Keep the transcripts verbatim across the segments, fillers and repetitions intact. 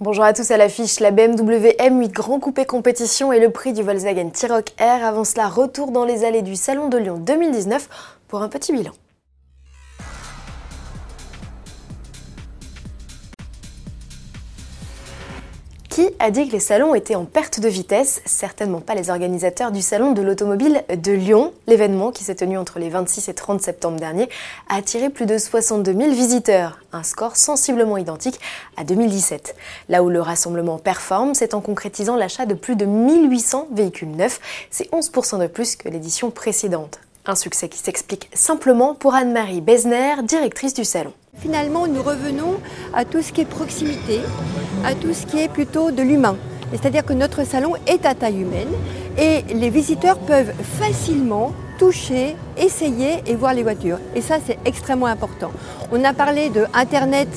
Bonjour à tous, à l'affiche, la B M W M huit Gran Coupé Compétition et le prix du Volkswagen T-Roc R. Avant cela, retour dans les allées du Salon de Lyon deux mille dix-neuf pour un petit bilan. Qui a dit que les salons étaient en perte de vitesse? Certainement pas les organisateurs du Salon de l'Automobile de Lyon. L'événement, qui s'est tenu entre les vingt-six et trente septembre dernier, a attiré plus de soixante-deux mille visiteurs, un score sensiblement identique à deux mille dix-sept. Là où le rassemblement performe, c'est en concrétisant l'achat de plus de mille huit cents véhicules neufs, c'est onze pour cent de plus que l'édition précédente. Un succès qui s'explique simplement pour Anne-Marie Besner, directrice du salon. Finalement, nous revenons à tout ce qui est proximité, à tout ce qui est plutôt de l'humain. C'est-à-dire que notre salon est à taille humaine et les visiteurs peuvent facilement toucher, essayer et voir les voitures. Et ça, c'est extrêmement important. On a parlé de Internet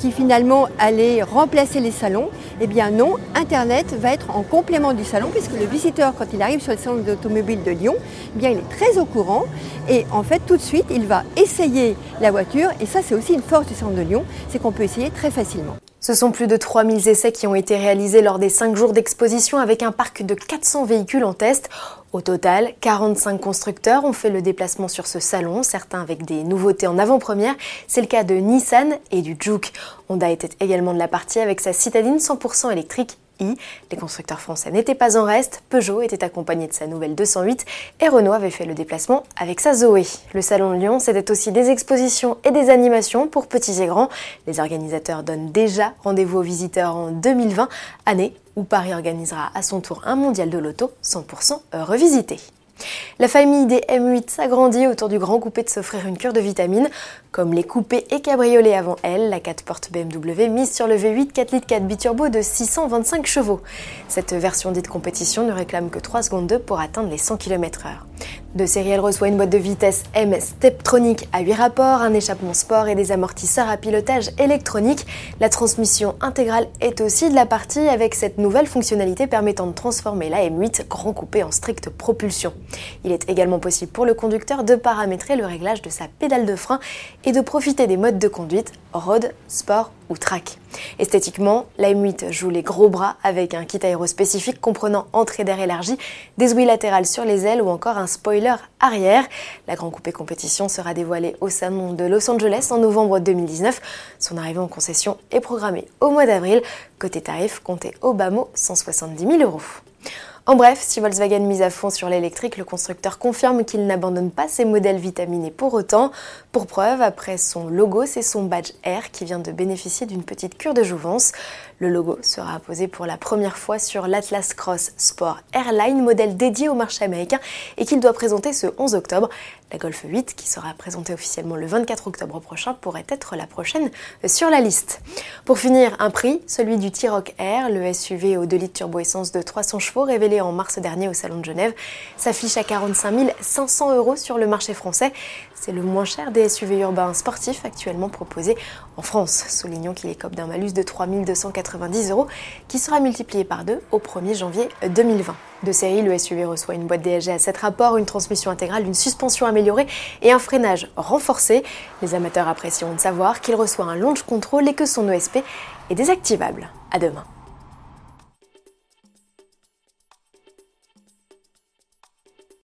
qui finalement allait remplacer les salons. Eh bien non, Internet va être en complément du salon puisque le visiteur, quand il arrive sur le Salon de l'Automobile de Lyon, eh bien, il est très au courant et en fait, tout de suite, il va essayer la voiture. Et ça, c'est aussi une force du Salon de Lyon, c'est qu'on peut essayer très facilement. Ce sont plus de trois mille essais qui ont été réalisés lors des cinq jours d'exposition avec un parc de quatre cents véhicules en test. Au total, quarante-cinq constructeurs ont fait le déplacement sur ce salon, certains avec des nouveautés en avant-première. C'est le cas de Nissan et du Juke. Honda était également de la partie avec sa citadine cent pour cent électrique i. Les constructeurs français n'étaient pas en reste. Peugeot était accompagné de sa nouvelle deux cent huit et Renault avait fait le déplacement avec sa Zoé. Le Salon de Lyon, c'était aussi des expositions et des animations pour petits et grands. Les organisateurs donnent déjà rendez-vous aux visiteurs en deux mille vingt, année où Paris organisera à son tour un mondial de l'auto cent pour cent revisité. La famille des M huit s'agrandit autour du Gran Coupé de s'offrir une cure de vitamines. Comme les coupés et cabriolets avant elle, la quatre portes B M W mise sur le V huit quatre litres quatre biturbo de six cent vingt-cinq chevaux. Cette version dite compétition ne réclame que trois secondes deux pour atteindre les cent kilomètres heure. De série, elle reçoit une boîte de vitesse M-Steptronic à huit rapports, un échappement sport et des amortisseurs à pilotage électronique. La transmission intégrale est aussi de la partie avec cette nouvelle fonctionnalité permettant de transformer la M huit Gran Coupé en stricte propulsion. Il est également possible pour le conducteur de paramétrer le réglage de sa pédale de frein et de profiter des modes de conduite road, sport ou track. Esthétiquement, la M huit joue les gros bras avec un kit aéro spécifique comprenant entrée d'air élargie, des ouïes latérales sur les ailes ou encore un spoiler arrière. La Gran Coupé Compétition sera dévoilée au Salon de Los Angeles en novembre deux mille dix-neuf. Son arrivée en concession est programmée au mois d'avril. Côté tarif, comptez au bas mot cent soixante-dix mille euros. En bref, si Volkswagen mise à fond sur l'électrique, le constructeur confirme qu'il n'abandonne pas ses modèles vitaminés pour autant. Pour preuve, après son logo, c'est son badge R qui vient de bénéficier d'une petite cure de jouvence. Le logo sera apposé pour la première fois sur l'Atlas Cross Sport Airline, modèle dédié au marché américain et qu'il doit présenter ce onze octobre. La Golf huit, qui sera présentée officiellement le vingt-quatre octobre prochain, pourrait être la prochaine sur la liste. Pour finir, un prix, celui du T-Roc R, le S U V au deux litres turbo-essence de trois cents chevaux révélé en mars dernier au Salon de Genève, s'affiche à quarante-cinq mille cinq cents euros sur le marché français. C'est le moins cher des S U V urbains sportifs actuellement proposés en France. Soulignons qu'il écope d'un malus de trois mille deux cent quatre-vingt-dix euros qui sera multiplié par deux au premier janvier deux mille vingt. De série, le S U V reçoit une boîte D S G à sept rapports, une transmission intégrale, une suspension améliorée et un freinage renforcé. Les amateurs apprécient de savoir qu'il reçoit un launch control et que son E S P est désactivable. À demain.